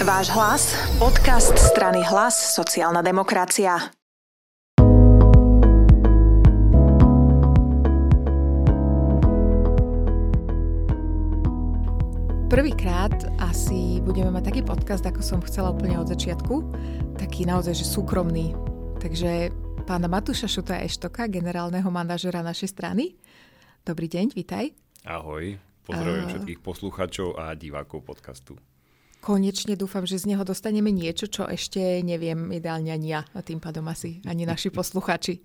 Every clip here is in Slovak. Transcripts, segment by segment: Váš hlas, podcast strany HLAS, sociálna demokracia. Prvýkrát asi budeme mať taký podcast, ako som chcela úplne od začiatku. Taký naozaj, že súkromný. Takže pána Matúša Šutaja Eštoka, generálneho manažera našej strany. Dobrý deň, vítaj. Ahoj, pozdravujem všetkých poslucháčov a divákov podcastu. Konečne dúfam, že z neho dostaneme niečo, čo ešte neviem ideálne ani ja, a tým pádom asi ani naši poslucháči.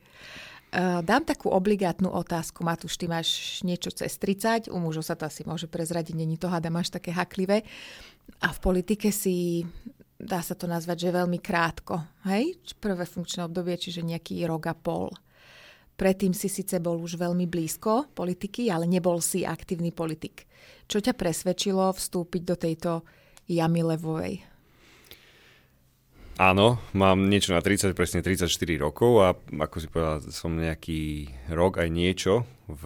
Dám takú obligátnu otázku. Matúš, ty máš niečo cez 30, u mužov sa to asi môže prezradiť, není to hádam až také haklivé. A v politike si, dá sa to nazvať, že veľmi krátko. Hej? Prvé funkčné obdobie, čiže nejaký rok a pol. Predtým si síce bol už veľmi blízko politiky, ale nebol si aktívny politik. Čo ťa presvedčilo vstúpiť do tejto jamy levovej? Áno, mám niečo na 30, presne 34 rokov a ako si povedala, som nejaký rok aj niečo v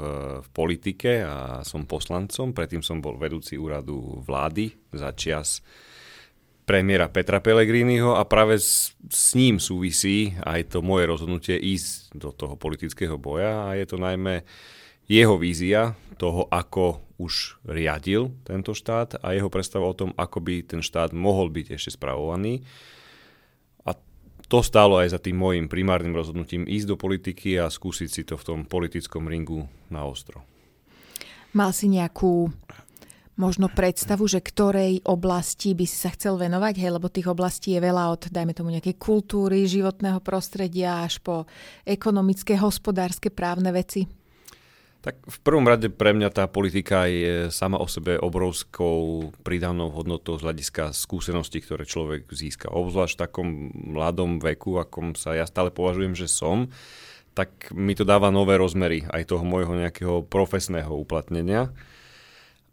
politike a som poslancom. Predtým som bol vedúci úradu vlády za čias premiéra Petra Pellegriniho a práve s ním súvisí aj to moje rozhodnutie ísť do toho politického boja a je to najmä jeho vízia toho, ako už riadil tento štát a jeho predstava o tom, ako by ten štát mohol byť ešte spravovaný. To stálo aj za tým môjim primárnym rozhodnutím ísť do politiky a skúsiť si to v tom politickom ringu na ostro. Mal si nejakú možno predstavu, že ktorej oblasti by si sa chcel venovať? Hej, lebo tých oblastí je veľa od, dajme tomu, nejakej kultúry, životného prostredia až po ekonomické, hospodárske, právne veci. Tak v prvom rade pre mňa tá politika je sama o sebe obrovskou pridanou hodnotou z hľadiska skúseností, ktoré človek získa. Obzvlášť v takom mladom veku, akom sa ja stále považujem, že som, tak mi to dáva nové rozmery aj toho môjho nejakého profesného uplatnenia.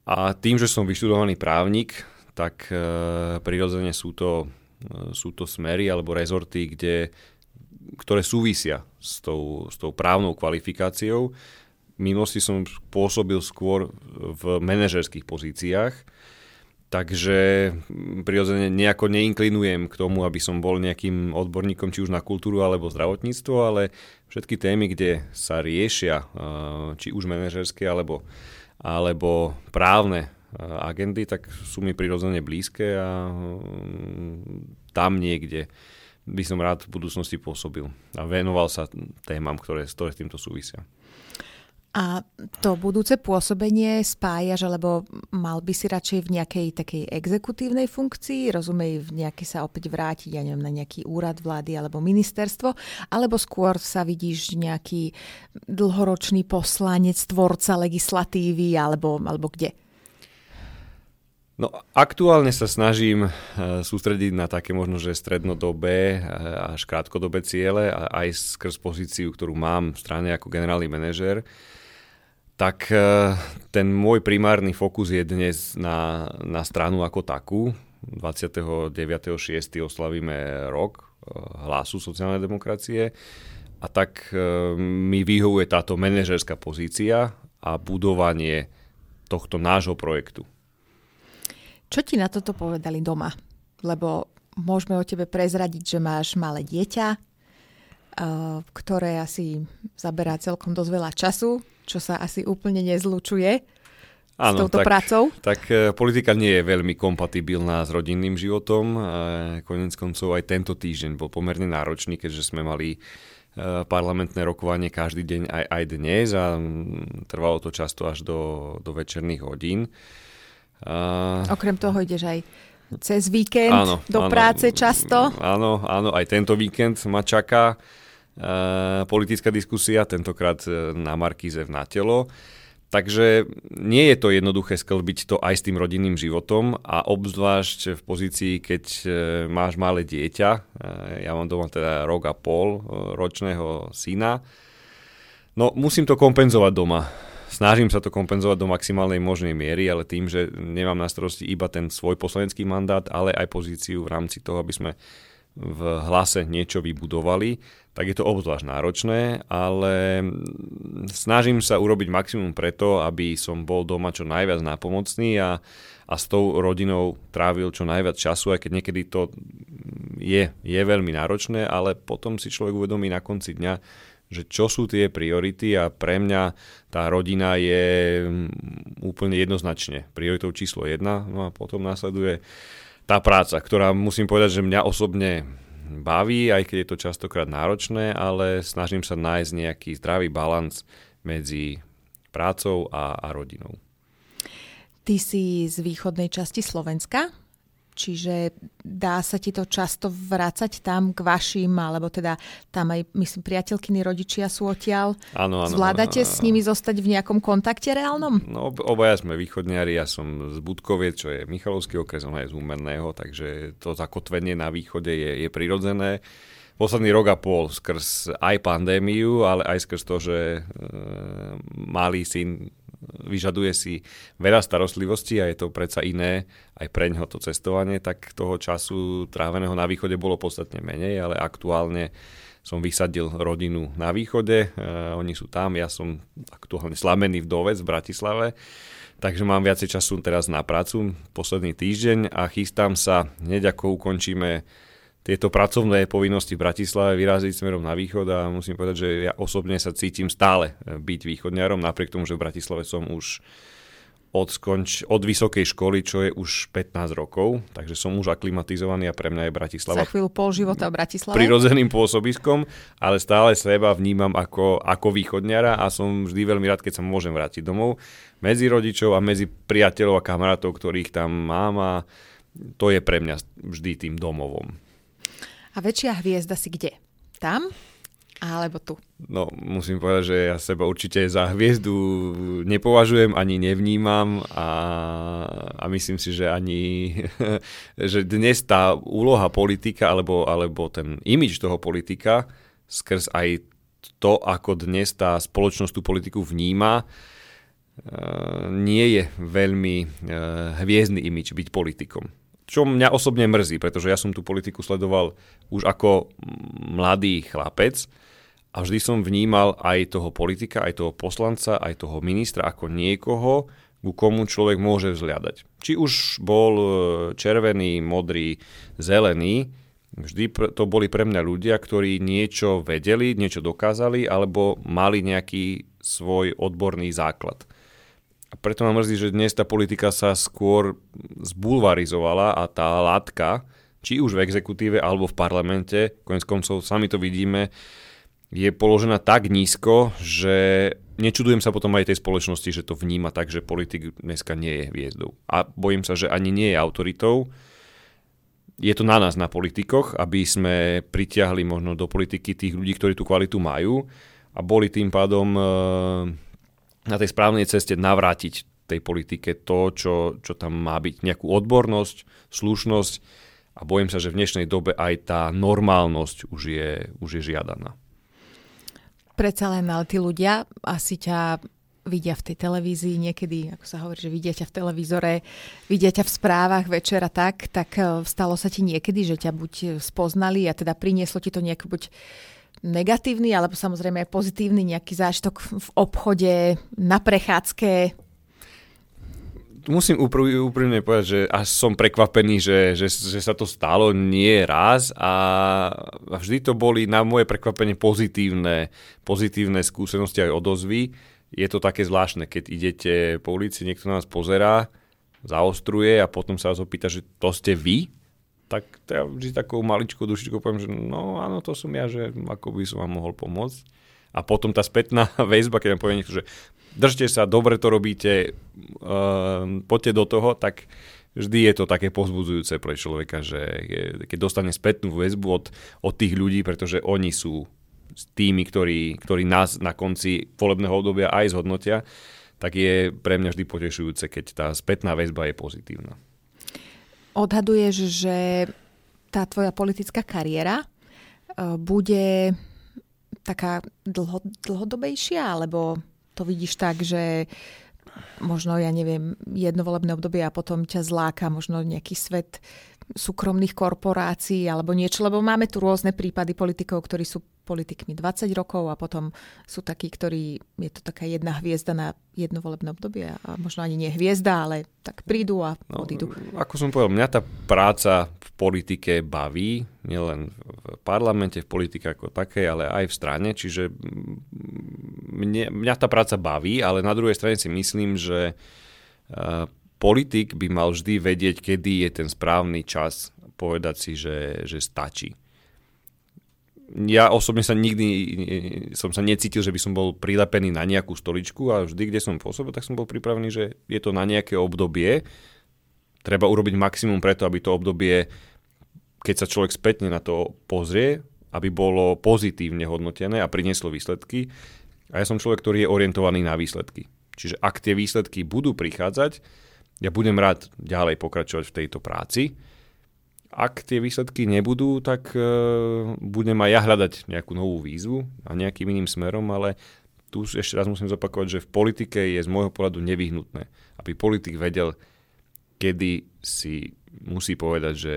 A tým, že som vyštudovaný právnik, tak prirodzene sú to smery alebo rezorty, ktoré súvisia s tou právnou kvalifikáciou. V minulosti som pôsobil skôr v manažerských pozíciách, takže prirodzene nejako neinklinujem k tomu, aby som bol nejakým odborníkom či už na kultúru alebo zdravotníctvo, ale všetky témy, kde sa riešia či už manažerské alebo právne agendy, tak sú mi prirodzene blízke a tam niekde by som rád v budúcnosti pôsobil a venoval sa témam, ktoré s týmto súvisia. A to budúce pôsobenie spájaš, alebo mal by si radšej v nejakej takej exekutívnej funkcii, rozumej, v nejakej sa opäť vrátiť, ja neviem, na nejaký úrad vlády alebo ministerstvo, alebo skôr sa vidíš nejaký dlhoročný poslanec, tvorca legislatívy, alebo kde? No, aktuálne sa snažím sústrediť na také možno, že strednodobé až krátkodobé ciele a aj skrz pozíciu, ktorú mám v strane ako generálny manažér. Tak ten môj primárny fokus je dnes na stranu ako takú. 29.6. oslavíme rok HLASu sociálnej demokracie a tak mi vyhovuje táto manažerská pozícia a budovanie tohto nášho projektu. Čo ti na toto povedali doma? Lebo môžeme o tebe prezradiť, že máš malé dieťa, ktoré asi zaberá celkom dosť veľa času, čo sa asi úplne nezlučuje s touto prácou. Tak politika nie je veľmi kompatibilná s rodinným životom. Koniec koncov aj tento týždeň bol pomerne náročný, keďže sme mali parlamentné rokovanie každý deň aj dnes a trvalo to často až do večerných hodín. Okrem toho ideš aj cez víkend do práce často. Áno, aj tento víkend ma čaká politická diskusia, tentokrát na Markíze v Na telo. Takže nie je to jednoduché sklbiť to aj s tým rodinným životom a obzvlášť v pozícii, keď máš malé dieťa. Ja mám doma teda rok a pol ročného syna. No, musím to kompenzovať doma. Snažím sa to kompenzovať do maximálnej možnej miery, ale tým, že nemám na starosti iba ten svoj poslanecký mandát, ale aj pozíciu v rámci toho, aby sme v HLASe niečo vybudovali, tak je to obzvlášť náročné, ale snažím sa urobiť maximum preto, aby som bol doma čo najviac nápomocný a s tou rodinou trávil čo najviac času, aj keď niekedy to je veľmi náročné, ale potom si človek uvedomí na konci dňa, že čo sú tie priority a pre mňa tá rodina je úplne jednoznačne prioritou číslo 1. No a potom následuje tá práca, ktorá musím povedať, že mňa osobne baví, aj keď je to častokrát náročné, ale snažím sa nájsť nejaký zdravý balans medzi prácou a rodinou. Ty si z východnej časti Slovenska, čiže dá sa ti to často vrácať tam k vašim, alebo teda tam aj, myslím, priateľkyni rodičia sú odtiaľ. Áno. Zvládate s nimi zostať v nejakom kontakte reálnom? No, obaja sme východňari, ja som z Budkovie, čo je Michalovský okres, ona je z Úmenného, takže to zakotvenie na východe je prirodzené. Posledný rok a pol skrz aj pandémiu, ale aj skrz to, že malý syn vyžaduje si veľa starostlivosti a je to predsa iné, aj pre ňoho to cestovanie, tak toho času tráveného na východe bolo podstatne menej, ale aktuálne som vysadil rodinu na východe, oni sú tam, ja som aktuálne slamený vdovec v Bratislave, takže mám viacej času teraz na prácu, posledný týždeň a chystám sa, hneď ako ukončíme tieto pracovné povinnosti v Bratislave vyraziť smerom na východ a musím povedať, že ja osobne sa cítim stále byť východňarom, napriek tomu, že v Bratislave som už od vysokej školy, čo je už 15 rokov, takže som už aklimatizovaný a pre mňa je Bratislava za chvíľu pol života v Bratislave prirodzeným pôsobiskom, ale stále seba vnímam ako východňara a som vždy veľmi rád, keď sa môžem vrátiť domov medzi rodičov a medzi priateľov a kamarátov, ktorých tam mám a to je pre mňa vždy tým domovom. A väčšia hviezda si kde? Tam? Alebo tu? No, musím povedať, že ja seba určite za hviezdu nepovažujem, ani nevnímam a myslím si, že ani že dnes tá úloha politika alebo ten imidž toho politika skrz aj to, ako dnes tá spoločnosť tú politiku vníma, nie je veľmi hviezdny imidž byť politikom. Čo mňa osobne mrzí, pretože ja som tú politiku sledoval už ako mladý chlapec a vždy som vnímal aj toho politika, aj toho poslanca, aj toho ministra ako niekoho, ku komu človek môže vzhliadať. Či už bol červený, modrý, zelený, vždy to boli pre mňa ľudia, ktorí niečo vedeli, niečo dokázali alebo mali nejaký svoj odborný základ. A preto ma mrzí, že dnes tá politika sa skôr zbulvarizovala a tá látka, či už v exekutíve alebo v parlamente, koniec koncov sami to vidíme, je položená tak nízko, že nečudujem sa potom aj tej spoločnosti, že to vníma tak, že politik dneska nie je hviezdou. A bojím sa, že ani nie je autoritou. Je to na nás, na politikoch, aby sme pritiahli možno do politiky tých ľudí, ktorí tú kvalitu majú a boli tým pádom na tej správnej ceste navrátiť tej politike to, čo tam má byť. Nejakú odbornosť, slušnosť a bojím sa, že v dnešnej dobe aj tá normálnosť už je žiadaná. Predsa len, ale tí ľudia asi ťa vidia v tej televízii niekedy, ako sa hovorí, že vidia ťa v televízore, vidia ťa v správach večera tak stalo sa ti niekedy, že ťa buď spoznali a teda prinieslo ti to nejakú buď negatívny, alebo samozrejme aj pozitívny nejaký zážitok v obchode, na prechádzke? Musím úprimne povedať, že až som prekvapený, že sa to stalo nie raz a vždy to boli na moje prekvapenie pozitívne skúsenosti aj odozvy. Je to také zvláštne, keď idete po ulici, niekto na vás pozerá, zaostruje a potom sa vás opýta, že to ste vy? Tak ja vždy takou maličkou dušičkou poviem, že no áno, to som ja, že ako by som vám mohol pomôcť. A potom tá spätná väzba, keď vám poviem niekto, že držte sa, dobre to robíte, poďte do toho, tak vždy je to také povzbudzujúce pre človeka, že keď dostane spätnú väzbu od tých ľudí, pretože oni sú tými, ktorí nás na konci volebného obdobia aj zhodnotia, tak je pre mňa vždy potešujúce, keď tá spätná väzba je pozitívna. Odhaduješ, že tá tvoja politická kariéra bude taká dlhodobejšia, alebo to vidíš tak, že možno, ja neviem, jedno volebné obdobie a potom ťa zláka možno nejaký svet súkromných korporácií alebo niečo, lebo máme tu rôzne prípady politikov, ktorí sú politikmi 20 rokov a potom sú takí, ktorí, je to taká jedna hviezda na jedno volebné obdobie a možno ani nie hviezda, ale tak prídu a odídu. No, ako som povedal, mňa tá práca v politike baví, nielen v parlamente, v politike ako takej, ale aj v strane, čiže mňa tá práca baví, ale na druhej strane si myslím, že politik by mal vždy vedieť, kedy je ten správny čas povedať si, že stačí. Ja osobne sa nikdy som sa necítil, že by som bol prilepený na nejakú stoličku a vždy, kde som pôsobil, tak som bol pripravený, že je to na nejaké obdobie. Treba urobiť maximum preto, aby to obdobie, keď sa človek spätne na to pozrie, aby bolo pozitívne hodnotené a prinieslo výsledky. A ja som človek, ktorý je orientovaný na výsledky. Čiže ak tie výsledky budú prichádzať, ja budem rád ďalej pokračovať v tejto práci. Ak tie výsledky nebudú, tak budem aj ja hľadať nejakú novú výzvu a nejakým iným smerom, ale tu ešte raz musím zopakovať, že v politike je z môjho pohľadu nevyhnutné, aby politik vedel, kedy si musí povedať, že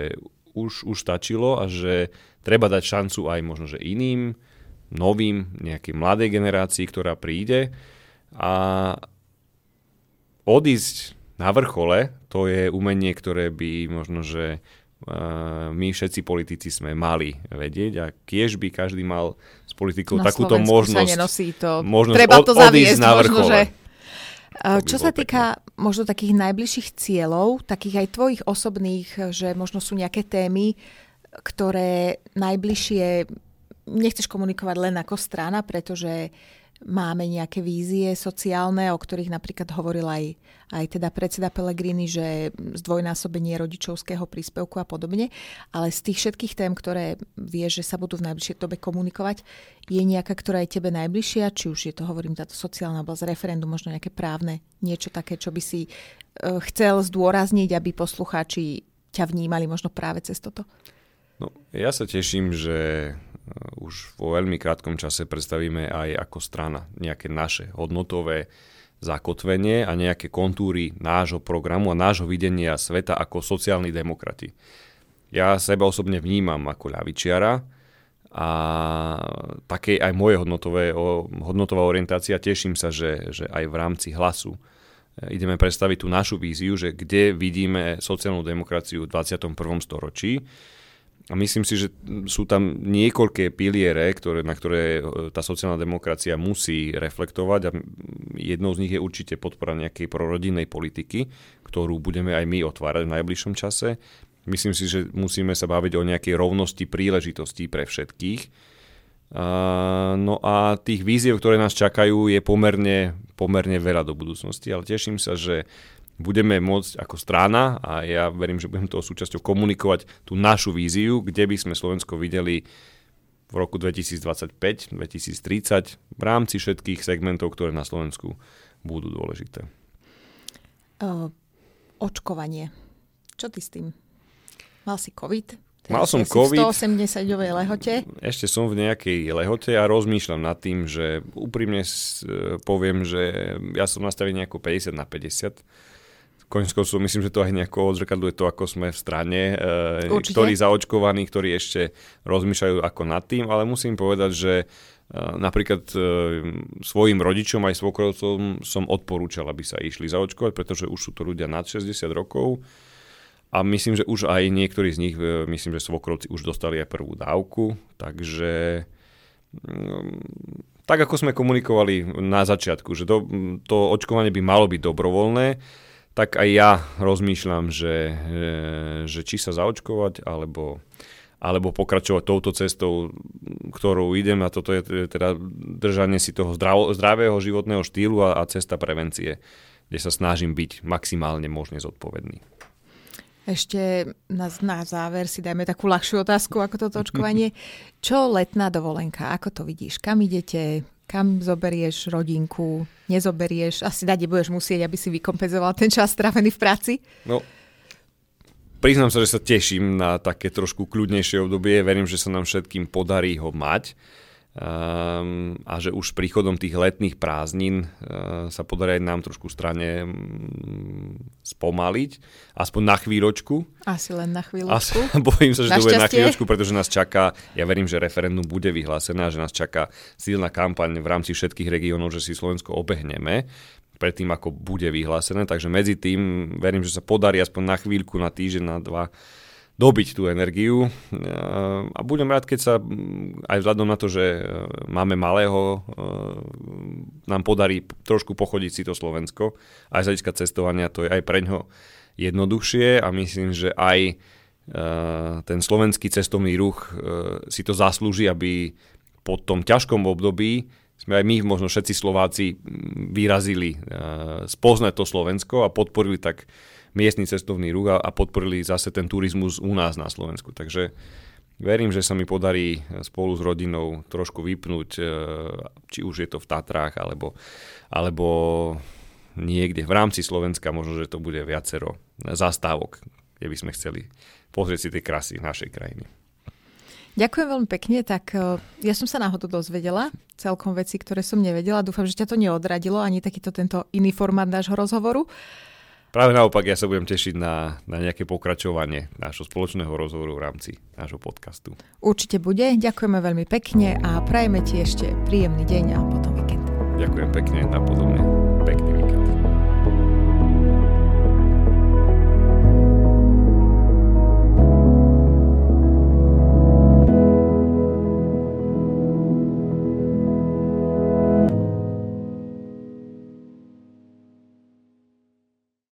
už stačilo a že treba dať šancu aj možno že iným, novým, nejakej mladej generácii, ktorá príde a odísť na vrchole, to je umenie, ktoré by možno, že my všetci politici sme mali vedieť a kiež by každý mal s politikou na takúto možnosť, treba to zaviesť, odísť na vrchole. Možno, že... Čo sa týka možno takých najbližších cieľov, takých aj tvojich osobných, že možno sú nejaké témy, ktoré najbližšie nechceš komunikovať len ako strana, pretože máme nejaké vízie sociálne, o ktorých napríklad hovoril aj teda predseda Pellegrini, že zdvojnásobenie rodičovského príspevku a podobne. Ale z tých všetkých tém, ktoré vieš, že sa budú v najbližšej dobe komunikovať, je nejaká, ktorá je tebe najbližšia? Či už je to, hovorím, táto sociálna oblasť, referendum, možno nejaké právne, niečo také, čo by si chcel zdôrazniť, aby poslucháči ťa vnímali možno práve cez toto? No, ja sa teším, že už vo veľmi krátkom čase predstavíme aj ako strana nejaké naše hodnotové zakotvenie a nejaké kontúry nášho programu a nášho videnia sveta ako sociálni demokrati. Ja seba osobne vnímam ako ľavičiara a také aj moje hodnotová orientácia. Teším sa, že aj v rámci hlasu ideme predstaviť tú našu víziu, že kde vidíme sociálnu demokraciu v 21. storočí. A myslím si, že sú tam niekoľké piliere, na ktoré tá sociálna demokracia musí reflektovať a jednou z nich je určite podpora nejakej prorodinnej politiky, ktorú budeme aj my otvárať v najbližšom čase. Myslím si, že musíme sa baviť o nejakej rovnosti príležitostí pre všetkých. No a tých víziev, ktoré nás čakajú, je pomerne veľa do budúcnosti, ale teším sa, že budeme môcť ako strana a ja verím, že budeme toho súčasťou komunikovať tú našu víziu, kde by sme Slovensko videli v roku 2025, 2030 v rámci všetkých segmentov, ktoré na Slovensku budú dôležité. Očkovanie. Čo ty s tým? Mal si COVID? Mal som COVID. V 180-ovej lehote. Ešte som v nejakej lehote a rozmýšľam nad tým, že úprimne poviem, že ja som nastavil nejakú 50/50. Konecko sú, myslím, že to aj nejako odzrkadluje to, ako sme v strane, ktorí zaočkovaní, ktorí ešte rozmýšľajú ako nad tým, ale musím povedať, že napríklad svojim rodičom aj svokrovcom som odporúčal, aby sa išli zaočkovať, pretože už sú to ľudia nad 60 rokov a myslím, že už aj niektorí z nich, myslím, že svokrovci už dostali aj prvú dávku, takže... Tak ako sme komunikovali na začiatku, že to očkovanie by malo byť dobrovoľné, tak aj ja rozmýšľam, že či sa zaočkovať, alebo pokračovať touto cestou, ktorou idem. A toto je teda držanie si toho zdravého životného štýlu a cesta prevencie, kde sa snažím byť maximálne možne zodpovedný. Ešte na záver si dajme takú ľahšiu otázku ako toto očkovanie. Čo letná dovolenka? Ako to vidíš? Kam idete? Kam zoberieš rodinku, nezoberieš, asi dať budeš musieť, aby si vykompenzoval ten čas strávený v práci? No, priznám sa, že sa teším na také trošku kľudnejšie obdobie. Verím, že sa nám všetkým podarí ho mať. a že už príchodom tých letných prázdnin sa podarí aj nám trošku strane spomaliť. Aspoň na chvíľočku. Asi len na chvíľočku. Bojím sa, že to bude na chvíľočku, pretože nás čaká, ja verím, že referendum bude vyhlásené a že nás čaká silná kampaň v rámci všetkých regiónov, že si Slovensko obehneme predtým, ako bude vyhlásené. Takže medzi tým verím, že sa podarí aspoň na chvíľku, na týždeň, na dva dobiť tú energiu a budem rád, keď sa aj vzhľadom na to, že máme malého, nám podarí trošku pochodiť si to Slovensko. Aj z hľadiska cestovania to je aj preňho jednoduchšie a myslím, že aj ten slovenský cestovný ruch si to zaslúži, aby po tom ťažkom období sme aj my, možno všetci Slováci, vyrazili spoznať to Slovensko a podporili tak miestny cestovný ruch a podporili zase ten turizmus u nás na Slovensku. Takže verím, že sa mi podarí spolu s rodinou trošku vypnúť, či už je to v Tatrách, alebo niekde v rámci Slovenska, možno, že to bude viacero zastávok, kde by sme chceli pozrieť si tie krásy našej krajiny. Ďakujem veľmi pekne, tak ja som sa náhodou dozvedela celkom veci, ktoré som nevedela. Dúfam, že ťa to neodradilo ani takýto tento iný formát nášho rozhovoru. Práve naopak, ja sa budem tešiť na nejaké pokračovanie nášho spoločného rozhovoru v rámci nášho podcastu. Určite bude. Ďakujeme veľmi pekne a prajeme ti ešte príjemný deň a potom víkend. Ďakujem pekne, napodobne. Pekne.